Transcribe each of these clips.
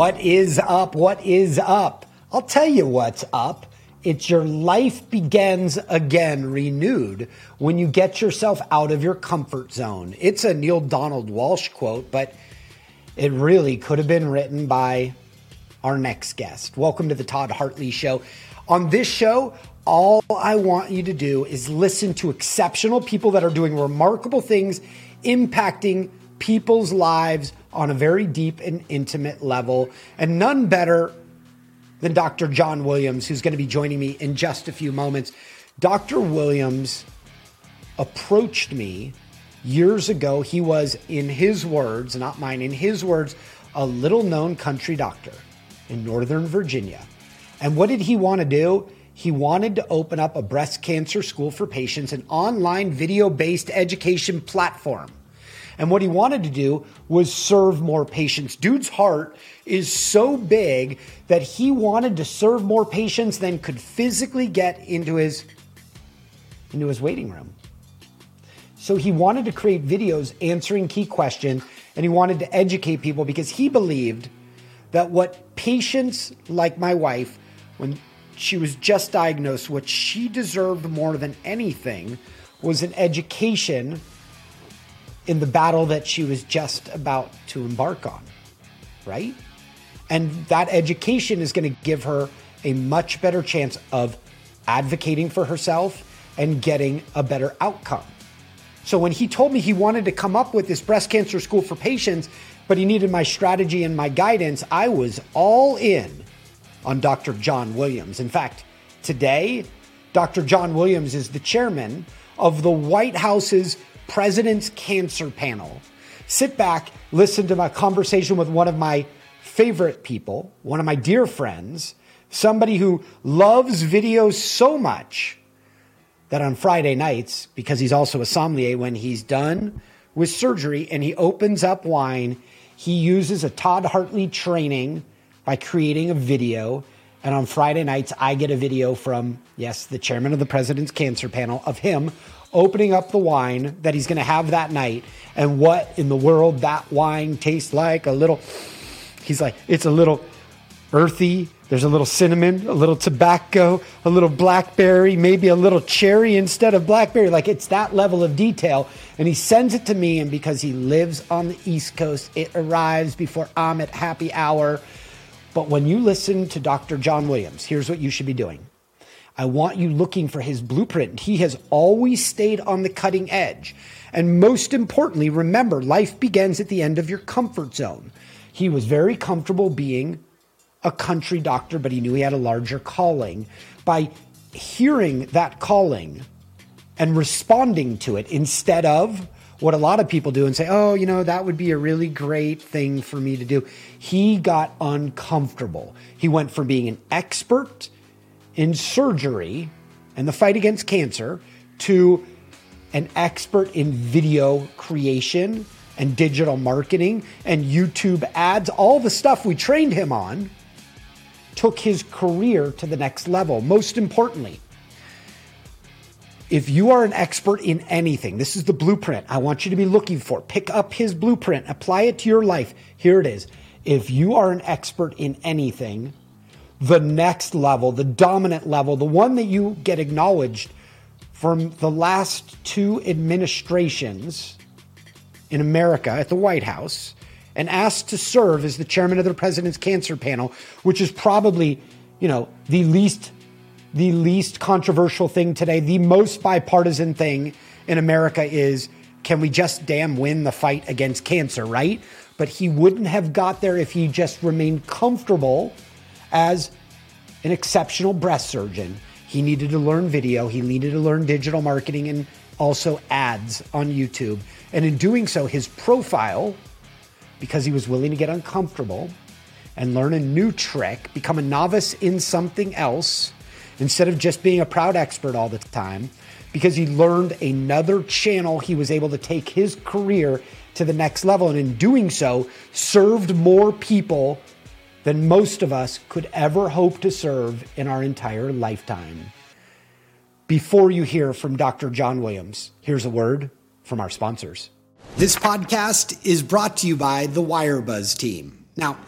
What is up? What is up? I'll tell you what's up. It's your life begins again, renewed, when you get yourself out of your comfort zone. It's a Neil Donald Walsh quote, but it really could have been written by our next guest. Welcome to the Todd Hartley Show. On this show, all I want you to do is listen to exceptional people that are doing remarkable things, impacting people's lives on a very deep and intimate level, and none better than Dr. John Williams, who's going to be joining me in just a few moments. Dr. Williams approached me years ago. He was, in his words, not mine, in his words, a little-known country doctor in Northern Virginia. And what did he want to do? He wanted to open up a breast cancer school for patients, an online video-based education platform. And what he wanted to do was serve more patients. Dude's heart is so big that he wanted to serve more patients than could physically get into his waiting room. So he wanted to create videos answering key questions, and he wanted to educate people because he believed that what patients like my wife, when she was just diagnosed, what she deserved more than anything was an education in the battle that she was just about to embark on, right? And that education is going to give her a much better chance of advocating for herself and getting a better outcome. So when he told me he wanted to come up with this breast cancer school for patients, but he needed my strategy and my guidance, I was all in on Dr. John Williams. In fact, today, Dr. John Williams is the chairman of the White House's President's Cancer Panel. Sit back, listen to my conversation with one of my favorite people, one of my dear friends, somebody who loves videos so much that on Friday nights, because he's also a sommelier, when he's done with surgery and he opens up wine, he uses a Todd Hartley training by creating a video. And on Friday nights, I get a video from, yes, the chairman of the President's Cancer Panel, of him opening up the wine that he's going to have that night, and what in the world that wine tastes like. He's like, it's a little earthy. There's a little cinnamon, a little tobacco, a little blackberry, maybe a little cherry instead of blackberry. Like, it's that level of detail. And he sends it to me, and because he lives on the East Coast, it arrives before I'm at happy hour. But when you listen to Dr. John Williams, here's what you should be doing. I want you looking for his blueprint. He has always stayed on the cutting edge. And most importantly, remember, life begins at the end of your comfort zone. He was very comfortable being a country doctor, but he knew he had a larger calling. By hearing that calling and responding to it instead of what a lot of people do and say, oh, you know, that would be a really great thing for me to do. He got uncomfortable. He went from being an expert in surgery and the fight against cancer to an expert in video creation and digital marketing and YouTube ads. All the stuff we trained him on took his career to the next level. Most importantly, if you are an expert in anything, this is the blueprint I want you to be looking for. Pick up his blueprint, apply it to your life. Here it is. If you are an expert in anything, the next level, the dominant level, the one that you get acknowledged from the last two administrations in America at the White House, and asked to serve as the chairman of the President's Cancer Panel, which is probably, you know, the least controversial thing today. The most bipartisan thing in America is, can we just damn win the fight against cancer, right? But he wouldn't have got there if he just remained comfortable as an exceptional breast surgeon. He needed to learn video. He needed to learn digital marketing and also ads on YouTube. And in doing so, his profile, because he was willing to get uncomfortable and learn a new trick, become a novice in something else, instead of just being a proud expert all the time, because he learned another channel, he was able to take his career to the next level. And in doing so, served more people than most of us could ever hope to serve in our entire lifetime. Before you hear from Dr. John Williams, here's a word from our sponsors. This podcast is brought to you by the Wirebuzz team. Now,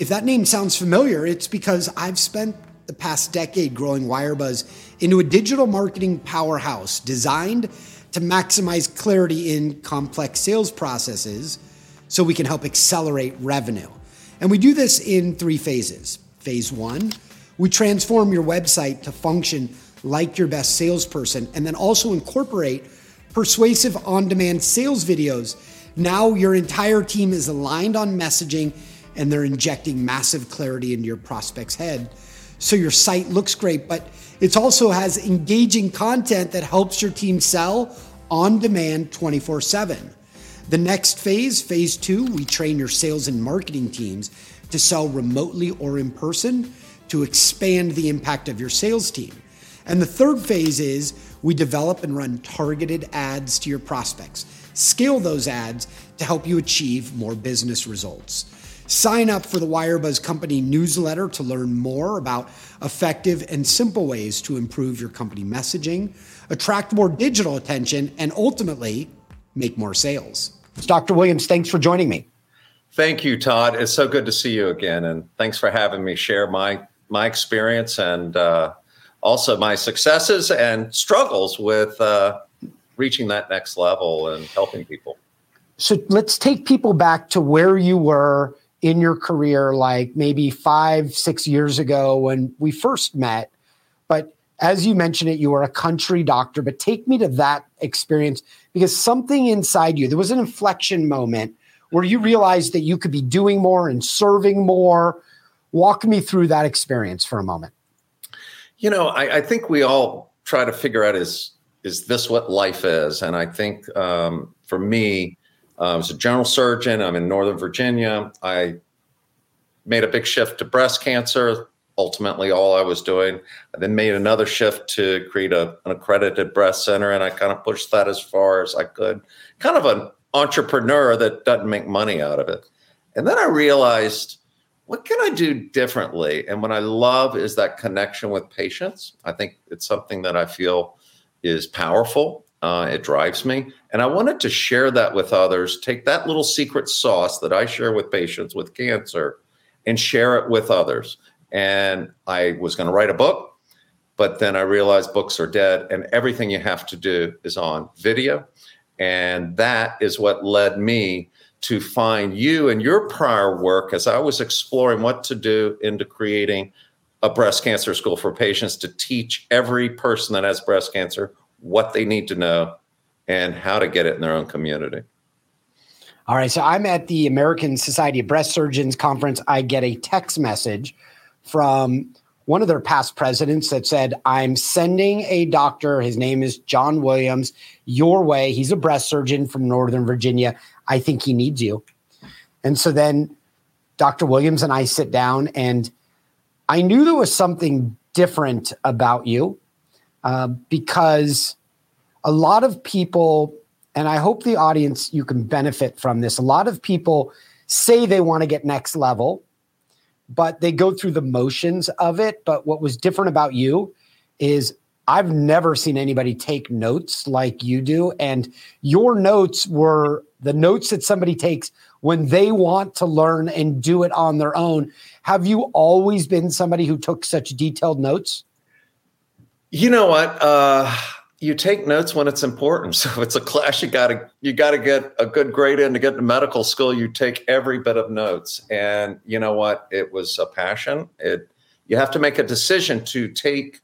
If that name sounds familiar, it's because I've spent the past decade growing Wirebuzz into a digital marketing powerhouse designed to maximize clarity in complex sales processes so we can help accelerate revenue. And we do this in three phases. Phase one, we transform your website to function like your best salesperson and then also incorporate persuasive on-demand sales videos. Now your entire team is aligned on messaging and they're injecting massive clarity into your prospect's head. So your site looks great, but it also has engaging content that helps your team sell on demand 24/7. The next phase, phase two, we train your sales and marketing teams to sell remotely or in person to expand the impact of your sales team. And the third phase is we develop and run targeted ads to your prospects. Scale those ads to help you achieve more business results. Sign up for the Wirebuzz Company newsletter to learn more about effective and simple ways to improve your company messaging, attract more digital attention, and ultimately make more sales. Dr. Williams, thanks for joining me. Thank you, Todd. It's so good to see you again. And thanks for having me share my experience and also my successes and struggles with reaching that next level and helping people. So let's take people back to where you were in your career, like maybe 5-6 years ago when we first met. But as you mentioned it, you were a country doctor, but take me to that experience because something inside you, there was an inflection moment where you realized that you could be doing more and serving more. Walk me through that experience for a moment. You know, I think we all try to figure out, is this what life is? And I think for me, I was a general surgeon. I'm in Northern Virginia. I made a big shift to breast cancer. Ultimately, all I was doing. I then made another shift to create an accredited breast center, and I kind of pushed that as far as I could. Kind of an entrepreneur that doesn't make money out of it. And then I realized, what can I do differently? And what I love is that connection with patients. I think it's something that I feel is powerful. It drives me. And I wanted to share that with others, take that little secret sauce that I share with patients with cancer and share it with others. And I was going to write a book, but then I realized books are dead and everything you have to do is on video. And that is what led me to find you and your prior work as I was exploring what to do into creating a breast cancer school for patients to teach every person that has breast cancer what they need to know, and how to get it in their own community. All right, so I'm at the American Society of Breast Surgeons conference. I get a text message from one of their past presidents that said, I'm sending a doctor, his name is John Williams, your way. He's a breast surgeon from Northern Virginia. I think he needs you. And so then Dr. Williams and I sit down, and I knew there was something different about you. Because a lot of people, and I hope the audience, you can benefit from this. A lot of people say they want to get next level, but they go through the motions of it. But what was different about you is I've never seen anybody take notes like you do. And your notes were the notes that somebody takes when they want to learn and do it on their own. Have you always been somebody who took such detailed notes? You know what? You take notes when it's important. So if it's a class, you gotta get a good grade in to get to medical school. You take every bit of notes, and you know what? It was a passion. You have to make a decision to take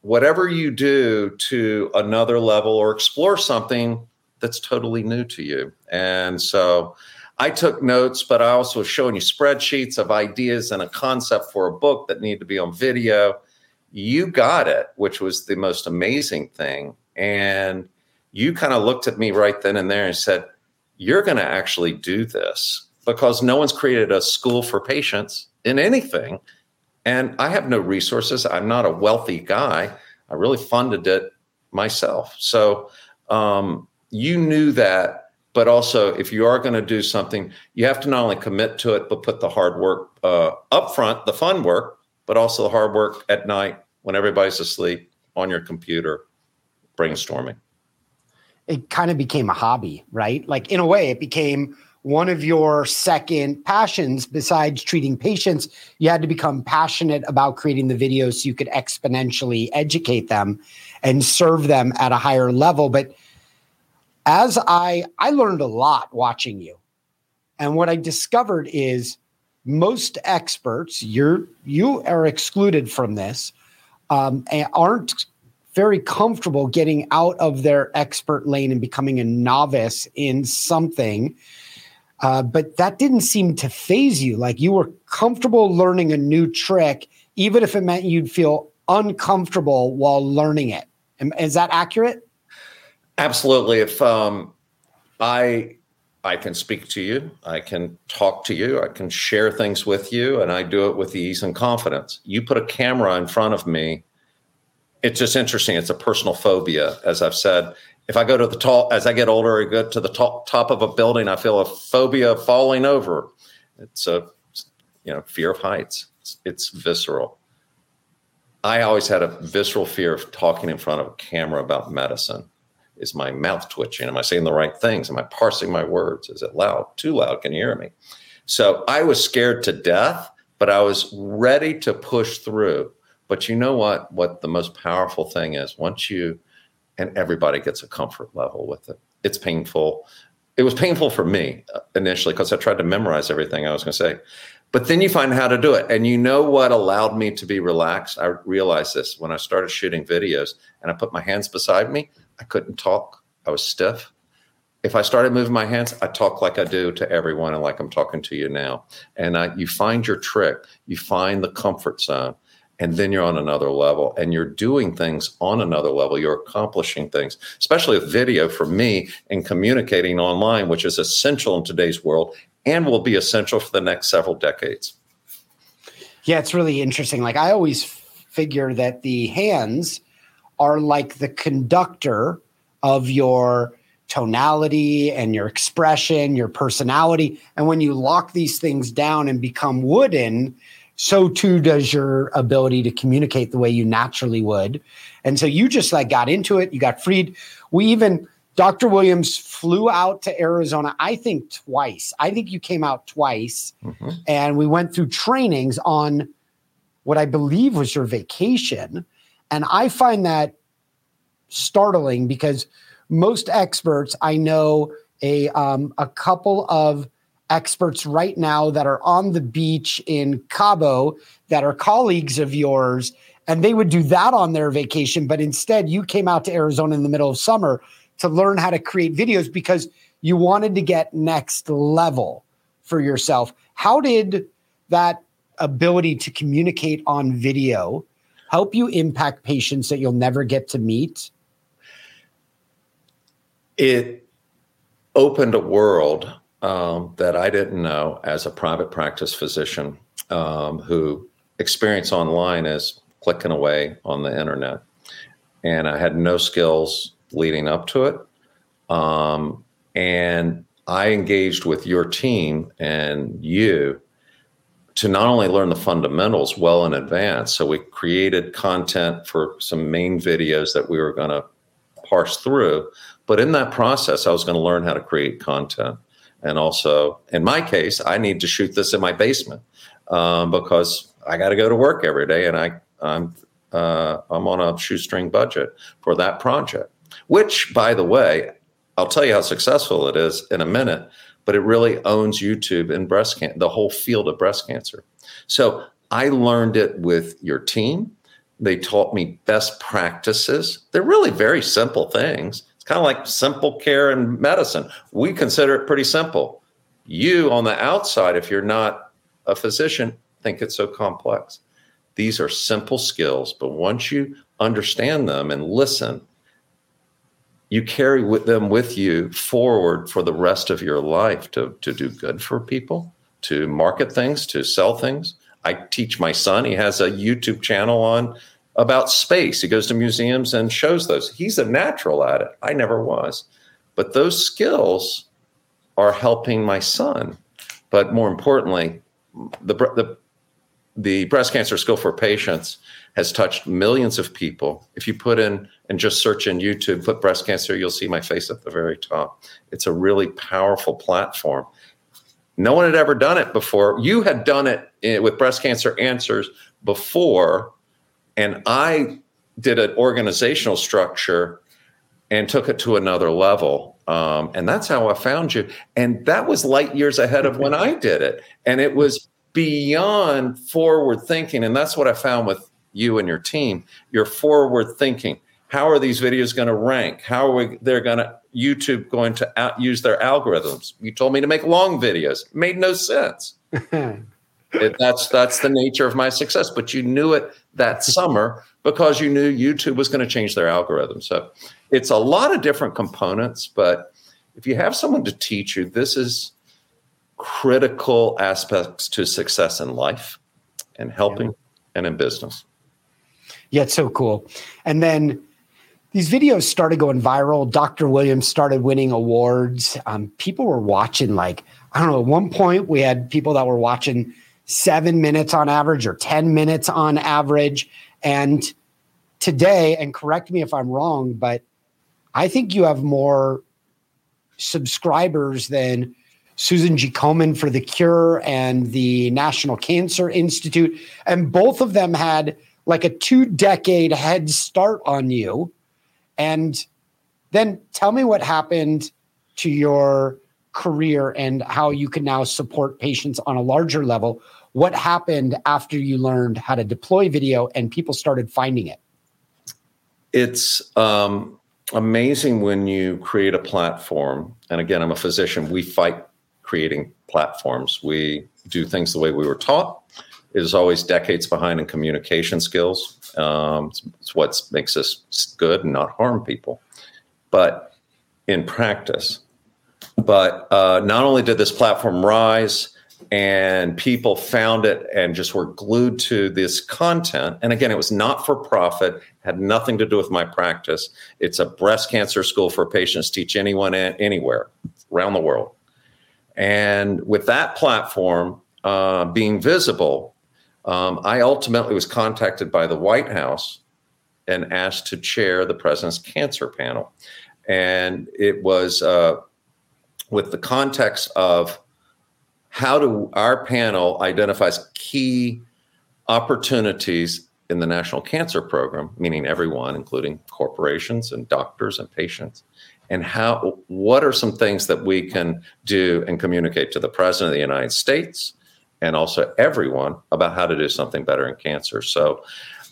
whatever you do to another level or explore something that's totally new to you. And so I took notes, but I also was showing you spreadsheets of ideas and a concept for a book that needed to be on video. You got it, which was the most amazing thing. And you kind of looked at me right then and there and said, you're going to actually do this because no one's created a school for patients in anything. And I have no resources. I'm not a wealthy guy. I really funded it myself. So you knew that, but also if you are going to do something, you have to not only commit to it, but put the hard work up front, the fun work, but also the hard work at night when everybody's asleep on your computer, brainstorming. It kind of became a hobby, right? Like in a way, it became one of your second passions, besides treating patients, you had to become passionate about creating the videos so you could exponentially educate them and serve them at a higher level. But as I learned a lot watching you. And what I discovered is most experts, you are excluded from this, and aren't very comfortable getting out of their expert lane and becoming a novice in something. But that didn't seem to phase you. Like, you were comfortable learning a new trick, even if it meant you'd feel uncomfortable while learning it. Is that accurate? Absolutely. If I can speak to you, I can talk to you, I can share things with you, and I do it with ease and confidence. You put a camera in front of me, it's just interesting. It's a personal phobia, as I've said. If I go to the top, as I get older, I go to the top of a building, I feel a phobia of falling over. It's a, fear of heights. It's visceral. I always had a visceral fear of talking in front of a camera about medicine. Is my mouth twitching? Am I saying the right things? Am I parsing my words? Is it loud? Too loud? Can you hear me? So I was scared to death, but I was ready to push through. But you know what the most powerful thing is, once you, and everybody gets a comfort level with it. It's painful. It was painful for me initially because I tried to memorize everything I was going to say. But then you find how to do it. And you know what allowed me to be relaxed? I realized this when I started shooting videos and I put my hands beside me. I couldn't talk. I was stiff. If I started moving my hands, I talk like I do to everyone and like I'm talking to you now. And you find your trick. You find the comfort zone. And then you're on another level and you're doing things on another level. You're accomplishing things, especially with video for me and communicating online, which is essential in today's world and will be essential for the next several decades. Yeah, it's really interesting. Like, I always figure that the hands are like the conductor of your tonality and your expression, your personality. And when you lock these things down and become wooden, so too does your ability to communicate the way you naturally would. And so you just like got into it, you got freed. Dr. Williams flew out to Arizona, I think twice. I think you came out twice. Mm-hmm. And we went through trainings on what I believe was your vacation. And I find that startling because most experts, I know a couple of experts right now that are on the beach in Cabo that are colleagues of yours, and they would do that on their vacation. But instead, you came out to Arizona in the middle of summer to learn how to create videos because you wanted to get next level for yourself. How did that ability to communicate on video help you impact patients that you'll never get to meet? It opened a world that I didn't know as a private practice physician who experience online is clicking away on the internet. And I had no skills leading up to it. And I engaged with your team and you to not only learn the fundamentals well in advance. So we created content for some main videos that we were going to parse through. But in that process, I was going to learn how to create content. And also, in my case, I need to shoot this in my basement because I got to go to work every day. And I'm on a shoestring budget for that project, which, by the way, I'll tell you how successful it is in a minute. But it really owns YouTube and breast cancer, the whole field of breast cancer. So I learned it with your team. They taught me best practices. They're really very simple things. It's kind of like simple care in medicine. We consider it pretty simple. You on the outside, if you're not a physician, think it's so complex. These are simple skills, but once you understand them and listen, you carry with them with you forward for the rest of your life to do good for people, to market things, to sell things. I teach my son. He has a YouTube channel on about space. He goes to museums and shows those. He's a natural at it. I never was. But those skills are helping my son. But more importantly, the Breast Cancer School for Patients has touched millions of people. If you put in and just search in YouTube, put breast cancer, you'll see my face at the very top. It's a really powerful platform. No one had ever done it before. You had done it with Breast Cancer Answers before, and I did an organizational structure and took it to another level. And that's how I found you. And that was light years ahead of when I did it. And it was beyond forward thinking. And that's what I found with you and your team. You're forward thinking. How are these videos going to rank? How are they're going to YouTube going to use their algorithms? You told me to make long videos. It made no sense. That's the nature of my success. But you knew it that summer because you knew YouTube was going to change their algorithm. So it's a lot of different components. But if you have someone to teach you, this is critical aspects to success in life and helping and in business. Yeah, it's so cool. And then these videos started going viral. Dr. Williams started winning awards. People were watching, like, I don't know, at one point we had people that were watching 7 minutes on average or 10 minutes on average. And today, and correct me if I'm wrong, but I think you have more subscribers than Susan G. Komen for The Cure and the National Cancer Institute. And both of them had like a 2-decade head start on you. And then tell me what happened to your career and how you can now support patients on a larger level. What happened after you learned how to deploy video and people started finding it? It's amazing when you create a platform. And again, I'm a physician. We fight creating platforms. We do things the way we were taught. It is always decades behind in communication skills. It's what makes us good and not harm people, but in practice. But not only did this platform rise and people found it and just were glued to this content. And again, it was not for profit, had nothing to do with my practice. It's a breast cancer school for patients, teach anyone anywhere around the world. And with that platform being visible, I ultimately was contacted by the White House and asked to chair the President's Cancer Panel. And it was with the context of how do our panel identifies key opportunities in the National Cancer Program, meaning everyone, including corporations and doctors and patients, and what are some things that we can do and communicate to the President of the United States and also everyone about how to do something better in cancer. So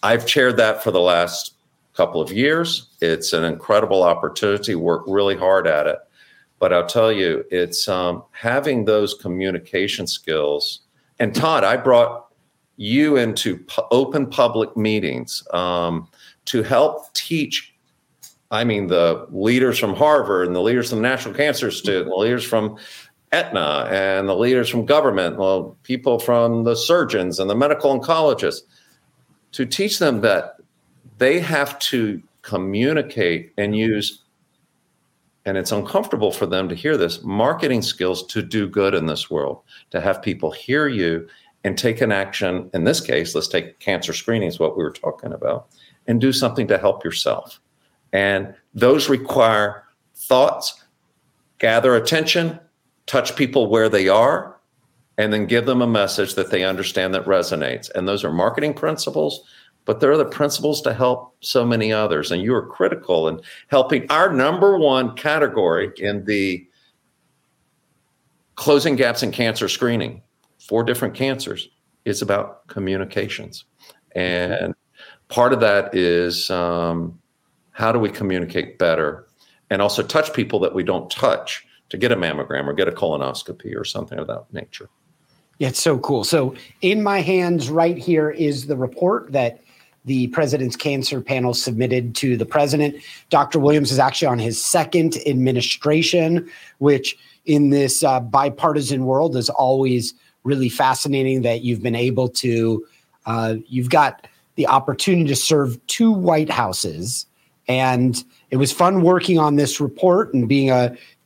I've chaired that for the last couple of years. It's an incredible opportunity, work really hard at it. But I'll tell you, it's having those communication skills. And Todd, I brought you into open public meetings to help teach. I mean, the leaders from Harvard and the leaders from the National Cancer Institute, and the leaders from Aetna and the leaders from government, well, people from the surgeons and the medical oncologists, to teach them that they have to communicate and use, and it's uncomfortable for them to hear this, marketing skills to do good in this world, to have people hear you and take an action. In this case, let's take cancer screening is what we were talking about, and do something to help yourself. And those require thoughts, gather attention, touch people where they are, and then give them a message that they understand that resonates. And those are marketing principles, but they're the principles to help so many others. And you are critical in helping our number one category in the closing gaps in cancer screening, 4 different cancers, is about communications. And part of that is how do we communicate better and also touch people that we don't touch, to get a mammogram or get a colonoscopy or something of that nature. Yeah, it's so cool. So in my hands right here is the report that the President's Cancer Panel submitted to the President. Dr. Williams is actually on his 2nd administration, which in this bipartisan world is always really fascinating that you've been able to, you've got the opportunity to serve 2 White Houses. And it was fun working on this report and being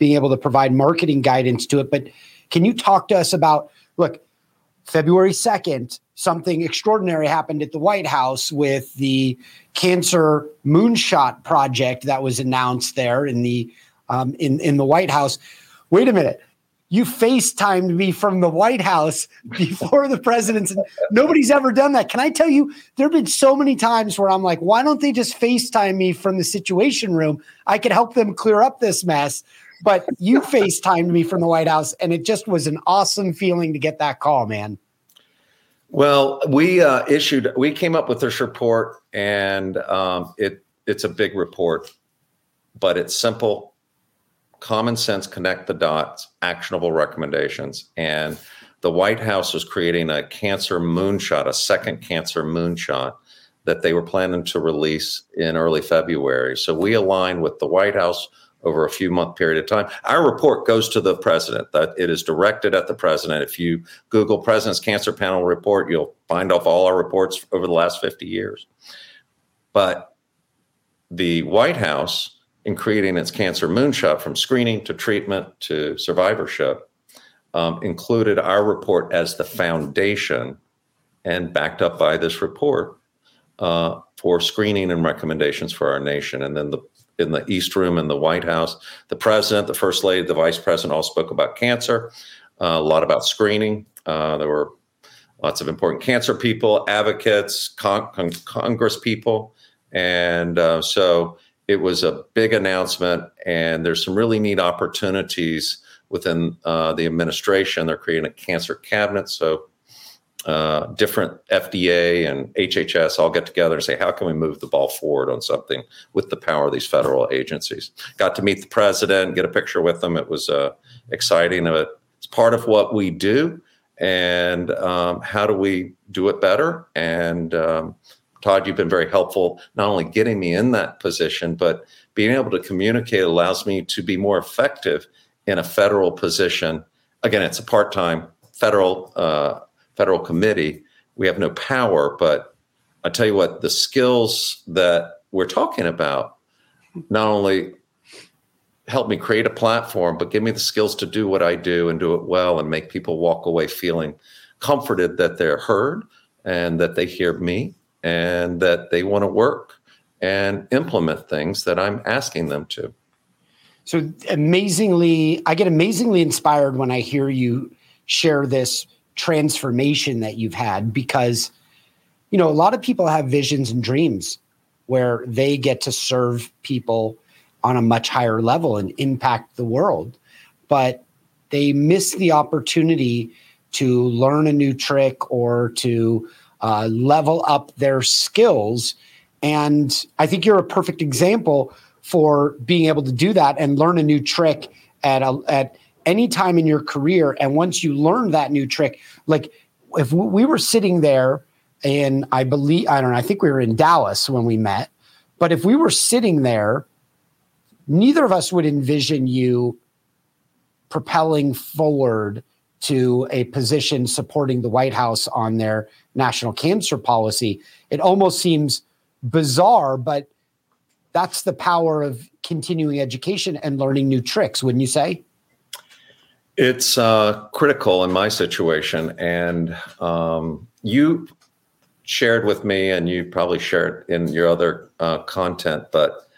able to provide marketing guidance to it. But can you talk to us about, look, February 2nd, something extraordinary happened at the White House with the Cancer Moonshot project that was announced there in the White House. Wait a minute. you FaceTimed me from the White House before the president's. Nobody's ever done that. Can I tell you, there have been so many times where I'm like, why don't they just FaceTime me from the Situation Room? I could help them clear up this mess. But you FaceTimed me from the White House, and it just was an awesome feeling to get that call, man. Well, we came up with this report, and it's a big report, but it's simple. Common sense, connect the dots, actionable recommendations. And the White House was creating a Cancer Moonshot, a second Cancer Moonshot that they were planning to release in early February. So we aligned with the White House over a few month period of time. Our report goes to the president. That it is directed at the president. If you Google President's Cancer Panel report, you'll find off all our reports over the last 50 years. But the White House, in creating its Cancer Moonshot, from screening to treatment to survivorship, included our report as the foundation and backed up by this report for screening and recommendations for our nation. And then in the East Room in the White House, the president, the first lady, the vice president all spoke about cancer, a lot about screening. There were lots of important cancer people, advocates, Congress people. And so it was a big announcement, and there's some really neat opportunities within the administration. They're creating a cancer cabinet, so different FDA and HHS all get together and say, how can we move the ball forward on something with the power of these federal agencies? Got to meet the president, get a picture with him. It was exciting. It's part of what we do, and how do we do it better? And Todd, you've been very helpful, not only getting me in that position, but being able to communicate allows me to be more effective in a federal position. Again, it's a part-time federal committee. We have no power, but I tell you what, the skills that we're talking about not only help me create a platform, but give me the skills to do what I do and do it well and make people walk away feeling comforted that they're heard and that they hear me, and that they want to work and implement things that I'm asking them to. So I get amazingly inspired when I hear you share this transformation that you've had, because, you know, a lot of people have visions and dreams where they get to serve people on a much higher level and impact the world, but they miss the opportunity to learn a new trick or to level up their skills. And I think you're a perfect example for being able to do that and learn a new trick at any time in your career. And once you learn that new trick, like if we were sitting there and I think we were in Dallas when we met, but if we were sitting there, neither of us would envision you propelling forward to a position supporting the White House on their national cancer policy. It almost seems bizarre, but that's the power of continuing education and learning new tricks, wouldn't you say? It's critical in my situation. And you shared with me, and you probably shared in your other content, but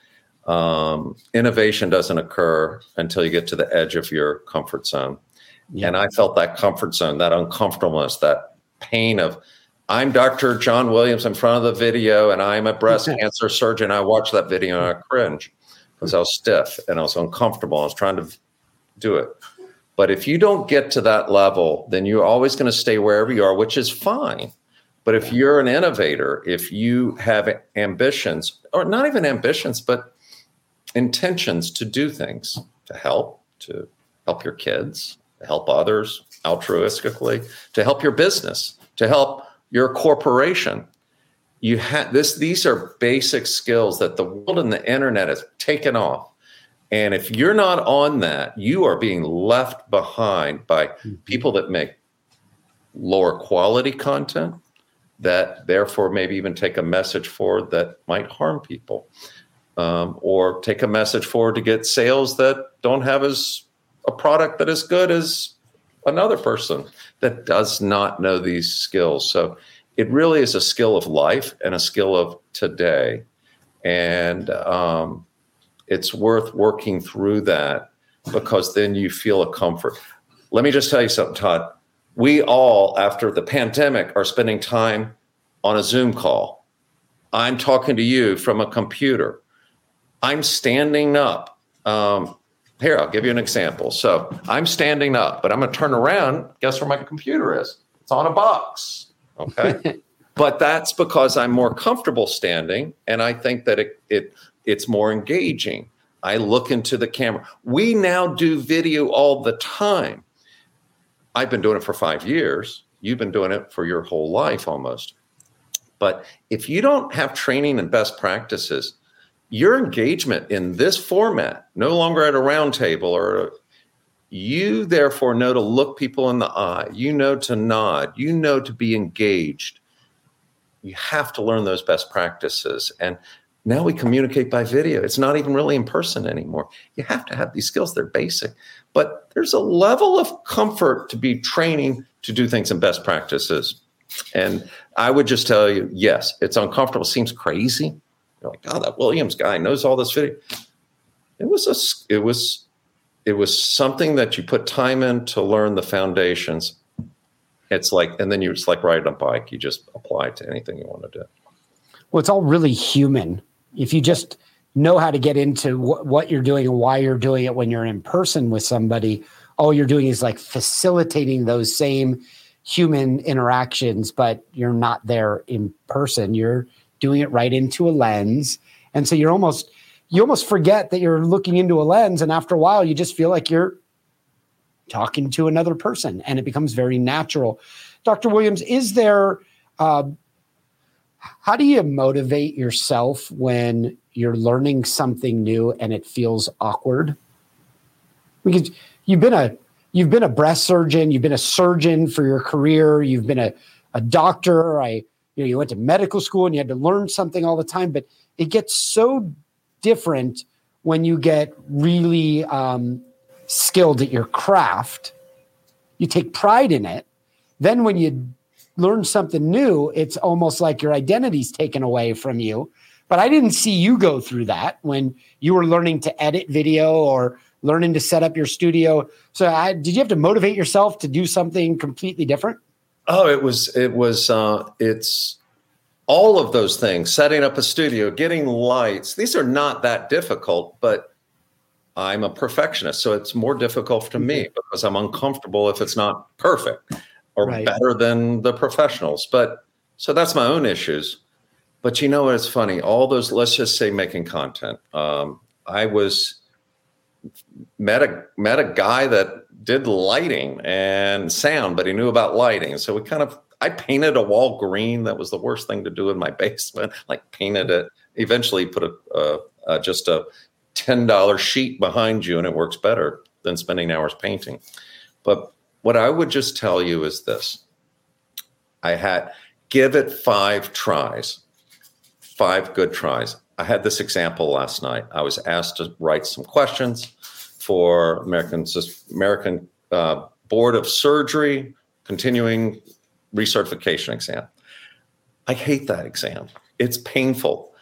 innovation doesn't occur until you get to the edge of your comfort zone. Yeah. And I felt that comfort zone, that uncomfortableness, that pain of, I'm Dr. John Williams in front of the video, and I'm a breast cancer surgeon. I watched that video and I cringe because I was stiff and I was uncomfortable. I was trying to do it. But if you don't get to that level, then you're always going to stay wherever you are, which is fine. But if you're an innovator, if you have ambitions, or not even ambitions, but intentions to do things, to help your kids, to help others altruistically, to help your business, to help your corporation. You have this. These are basic skills that the world and the internet has taken off. And if you're not on that, you are being left behind by people that make lower quality content that therefore maybe even take a message forward that might harm people, or take a message forward to get sales that don't have as a product that is good as another person that does not know these skills. So it really is a skill of life and a skill of today. And it's worth working through that, because then you feel a comfort. Let me just tell you something, Todd. We all, after the pandemic, are spending time on a Zoom call. I'm talking to you from a computer. I'm standing up. Here, I'll give you an example. So I'm standing up, but I'm going to turn around. Guess where my computer is? It's on a box. Okay. But that's because I'm more comfortable standing, and I think that it's more engaging. I look into the camera. We now do video all the time. I've been doing it for 5 years. You've been doing it for your whole life almost. But if you don't have training and best practices, your engagement in this format, no longer at a round table, or you therefore know to look people in the eye. You know to nod. You know to be engaged. You have to learn those best practices. And now we communicate by video. It's not even really in person anymore. You have to have these skills. They're basic. But there's a level of comfort to be training to do things in best practices. And I would just tell you, yes, it's uncomfortable. It seems crazy. You're like, oh, that Williams guy knows all this video. It was something that you put time in to learn the foundations. It's like, and then it's like riding a bike. You just apply it to anything you want to do. Well, it's all really human. If you just know how to get into what you're doing and why you're doing it when you're in person with somebody, all you're doing is like facilitating those same human interactions, but you're not there in person. You're doing it right into a lens. And so you almost forget that you're looking into a lens. And after a while, you just feel like you're talking to another person, and it becomes very natural. Dr. Williams, is there... how do you motivate yourself when you're learning something new and it feels awkward? Because you've been a breast surgeon, you've been a surgeon for your career, you've been a doctor. You went to medical school and you had to learn something all the time, but it gets so different when you get really skilled at your craft. You take pride in it. Then when you learn something new, it's almost like your identity's taken away from you. But I didn't see you go through that when you were learning to edit video or learning to set up your studio. So did you have to motivate yourself to do something completely different? Oh, it's all of those things, setting up a studio, getting lights. These are not that difficult, but I'm a perfectionist. So it's more difficult to me because I'm uncomfortable if it's not perfect. Or right. Better than the professionals. But so that's my own issues. But you know what? It's funny. All those, let's just say making content. I was met a guy that did lighting and sound, but he knew about lighting. So I painted a wall green. That was the worst thing to do in my basement. Like painted it. Eventually put just a $10 sheet behind you, and it works better than spending hours painting. But what I would just tell you is this. I had, give it 5 tries, 5 good tries. I had this example last night. I was asked to write some questions for American Board of Surgery, continuing recertification exam. I hate that exam. It's painful.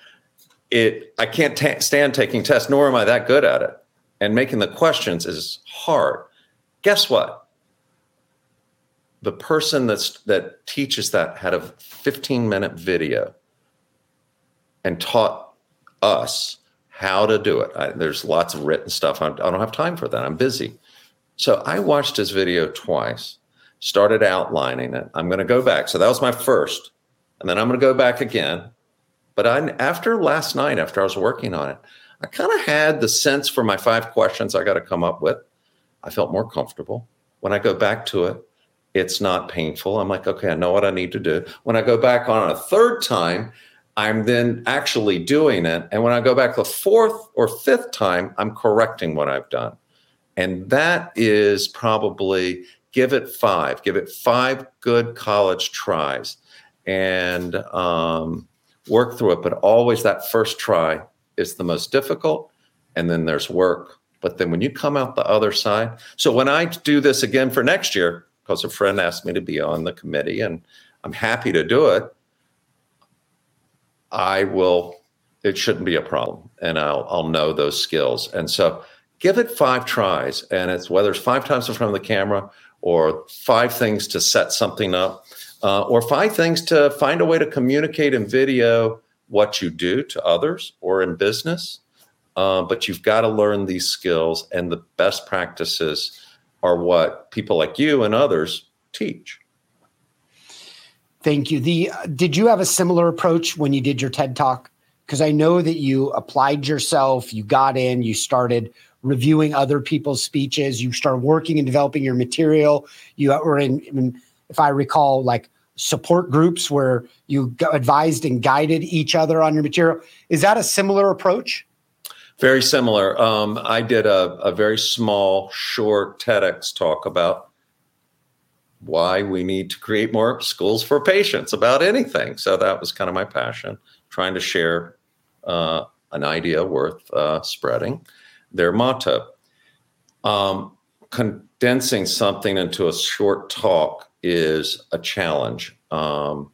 I can't stand taking tests, nor am I that good at it. And making the questions is hard. Guess what? The person that teaches that had a 15-minute video and taught us how to do it. There's lots of written stuff. I don't have time for that. I'm busy. So I watched his video twice, started outlining it. I'm going to go back. So that was my first. And then I'm going to go back again. But after last night, after I was working on it, I kind of had the sense for my 5 questions I got to come up with. I felt more comfortable. When I go back to it, it's not painful. I'm like, okay, I know what I need to do. When I go back on a third time, I'm then actually doing it. And when I go back the 4th or 5th time, I'm correcting what I've done. And that is probably give it 5 good college tries and work through it. But always that first try is the most difficult. And then there's work. But then when you come out the other side, so when I do this again for next year, because a friend asked me to be on the committee and I'm happy to do it, it shouldn't be a problem. And I'll know those skills. And so give it 5 tries. And it's whether it's 5 times in front of the camera or 5 things to set something up, or 5 things to find a way to communicate in video what you do to others or in business. But you've got to learn these skills, and the best practices are what people like you and others teach. Thank you. Did you have a similar approach when you did your TED Talk? Because I know that you applied yourself, you got in, you started reviewing other people's speeches, you started working and developing your material. You were in, if I recall, like support groups where you advised and guided each other on your material. Is that a similar approach? Very similar. I did a very small, short TEDx talk about why we need to create more schools for patients about anything. So that was kind of my passion, trying to share an idea worth spreading. Their motto. Condensing something into a short talk is a challenge. That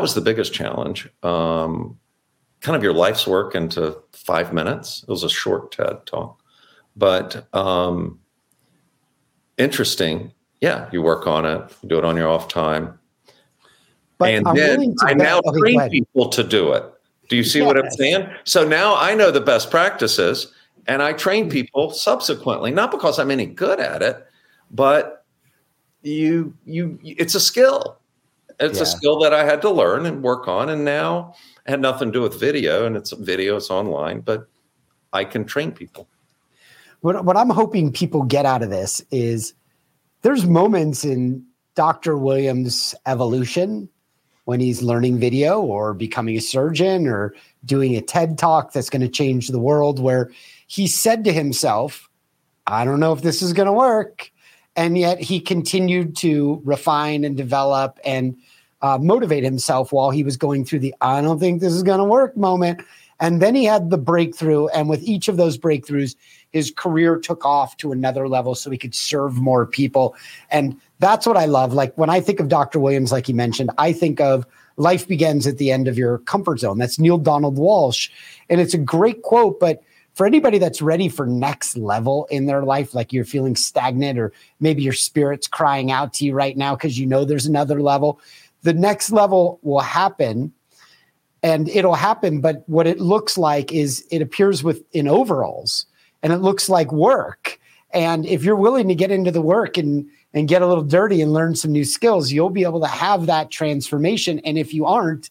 was the biggest challenge. Kind of your life's work into 5 minutes. It was a short TED talk, but interesting. Yeah, you work on it, you do it on your off time. But and I'm then I now train people to do it. Do you see what I'm saying? So now I know the best practices, and I train people subsequently, not because I'm any good at it, but it's a skill. It's a skill that I had to learn and work on, and now it had nothing to do with video, and it's online, but I can train people. What I'm hoping people get out of this is, there's moments in Dr. Williams' evolution when he's learning video or becoming a surgeon or doing a TED Talk that's going to change the world, where he said to himself, I don't know if this is going to work. And yet he continued to refine and develop and motivate himself while he was going through the I don't think this is going to work moment. And then he had the breakthrough. And with each of those breakthroughs, his career took off to another level so he could serve more people. And that's what I love. Like when I think of Dr. Williams, like he mentioned, I think of life begins at the end of your comfort zone. That's Neil Donald Walsh. And it's a great quote, but for anybody that's ready for next level in their life, like you're feeling stagnant or maybe your spirit's crying out to you right now because you know there's another level, the next level will happen. And it'll happen, but what it looks like is it appears in overalls. And it looks like work. And if you're willing to get into the work and get a little dirty and learn some new skills, you'll be able to have that transformation. And if you aren't,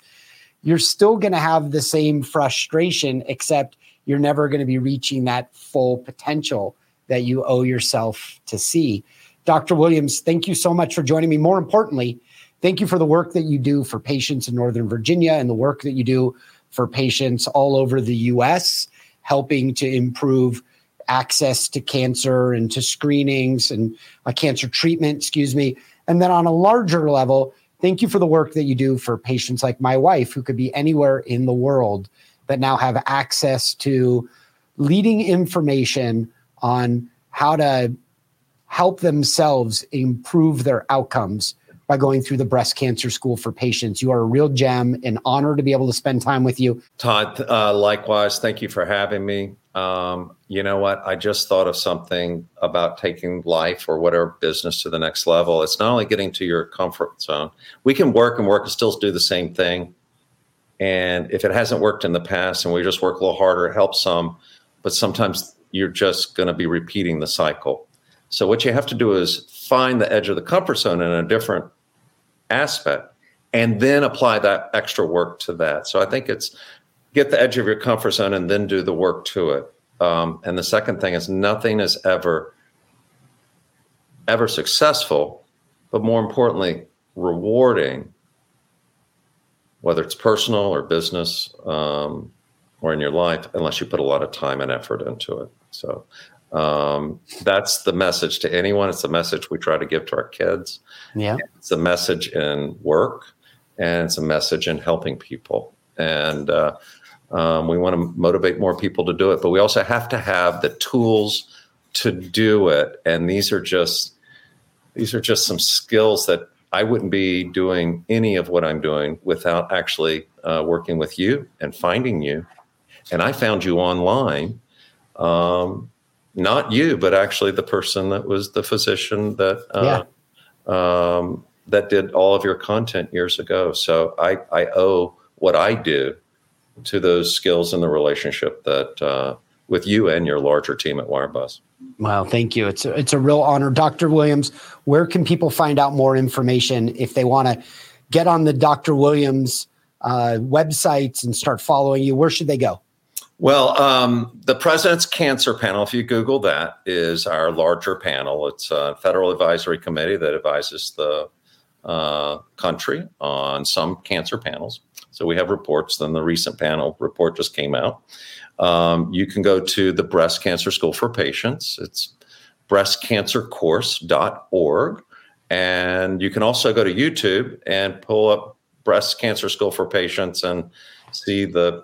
you're still going to have the same frustration, except you're never going to be reaching that full potential that you owe yourself to see. Dr. Williams, thank you so much for joining me. More importantly, thank you for the work that you do for patients in Northern Virginia and the work that you do for patients all over the U.S., helping to improve access to cancer and to screenings and cancer treatment, And then on a larger level, thank you for the work that you do for patients like my wife, who could be anywhere in the world, but now have access to leading information on how to help themselves improve their outcomes by going through the Breast Cancer School for Patients. You are a real gem, an honor to be able to spend time with you. Todd, likewise, thank you for having me. You know what? I just thought of something about taking life or whatever business to the next level. It's not only getting to your comfort zone. We can work and work and still do the same thing. And if it hasn't worked in the past and we just work a little harder, it helps some. But sometimes you're just going to be repeating the cycle. So what you have to do is find the edge of the comfort zone in a different aspect and then apply that extra work to that. So I think it's get the edge of your comfort zone and then do the work to it. And the second thing is nothing is ever successful, but more importantly, rewarding, whether it's personal or business or in your life, unless you put a lot of time and effort into it. So that's the message to anyone. It's the message we try to give to our kids. Yeah, it's a message in work, and it's a message in helping people. And we want to motivate more people to do it, but we also have to have the tools to do it. And these are just some skills that I wouldn't be doing any of what I'm doing without actually working with you and finding you. And I found you online. not you, but actually the person that was the physician that that did all of your content years ago. So I owe what I do to those skills and the relationship that with you and your larger team at Wirebuzz. Wow, thank you. It's a real honor. Dr. Williams, where can people find out more information if they want to get on the Dr. Williams websites and start following you? Where should they go? Well, the President's Cancer Panel, if you Google that, is our larger panel. It's a federal advisory committee that advises the country on some cancer panels. So we have reports. Then the recent panel report just came out. You can go to the Breast Cancer School for Patients. It's breastcancercourse.org. And you can also go to YouTube and pull up Breast Cancer School for Patients and see the,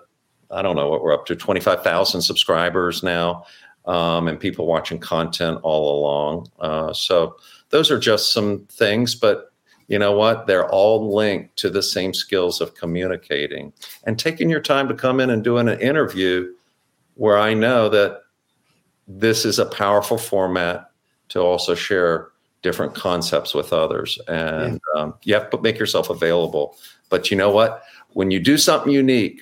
I don't know what we're up to, 25,000 subscribers now, and people watching content all along. So those are just some things, but you know what? They're all linked to the same skills of communicating and taking your time to come in and doing an interview where I know that this is a powerful format to also share different concepts with others. And you have to make yourself available. But you know what? When you do something unique,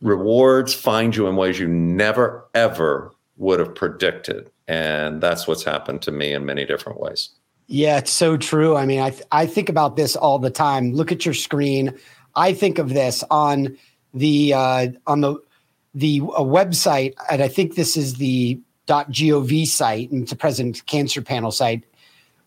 rewards find you in ways you never, ever would have predicted. And that's what's happened to me in many different ways. Yeah, it's so true. I mean, I think about this all the time. Look at your screen. I think of this on the website, and I think this is the .gov site, and it's the President's Cancer Panel site.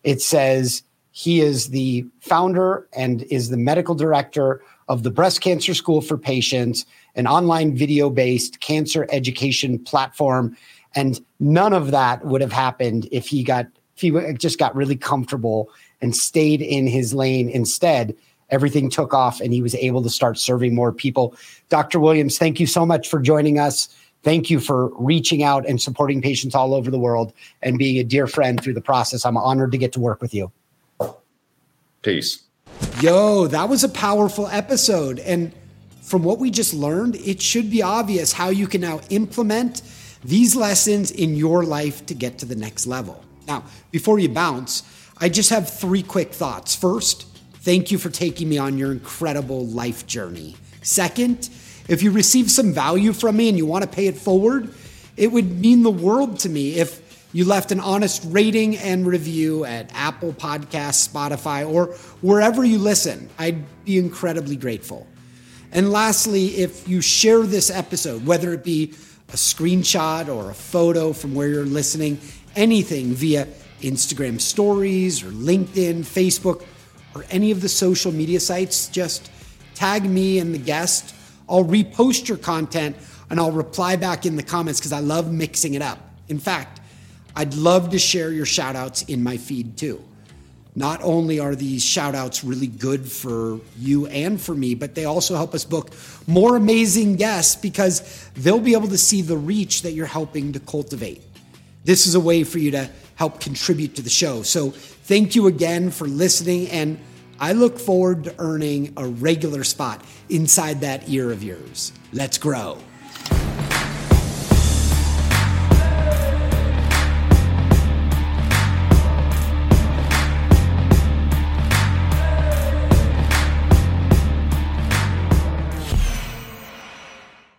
It says he is the founder and is the medical director of the Breast Cancer School for Patients, an online video-based cancer education platform. And none of that would have happened if he just got really comfortable and stayed in his lane. Instead, everything took off and he was able to start serving more people. Dr. Williams, thank you so much for joining us. Thank you for reaching out and supporting patients all over the world and being a dear friend through the process. I'm honored to get to work with you. Peace. Yo, that was a powerful episode. And from what we just learned, it should be obvious how you can now implement these lessons in your life to get to the next level. Now, before you bounce, I just have three quick thoughts. First, thank you for taking me on your incredible life journey. Second, if you receive some value from me and you want to pay it forward, it would mean the world to me if you left an honest rating and review at Apple Podcasts, Spotify, or wherever you listen. I'd be incredibly grateful. And lastly, if you share this episode, whether it be a screenshot or a photo from where you're listening, anything via Instagram stories or LinkedIn, Facebook, or any of the social media sites, just tag me and the guest. I'll repost your content and I'll reply back in the comments because I love mixing it up. In fact, I'd love to share your shout outs in my feed too. Not only are these shout outs really good for you and for me, but they also help us book more amazing guests because they'll be able to see the reach that you're helping to cultivate. This is a way for you to help contribute to the show. So thank you again for listening, and I look forward to earning a regular spot inside that ear of yours. Let's grow.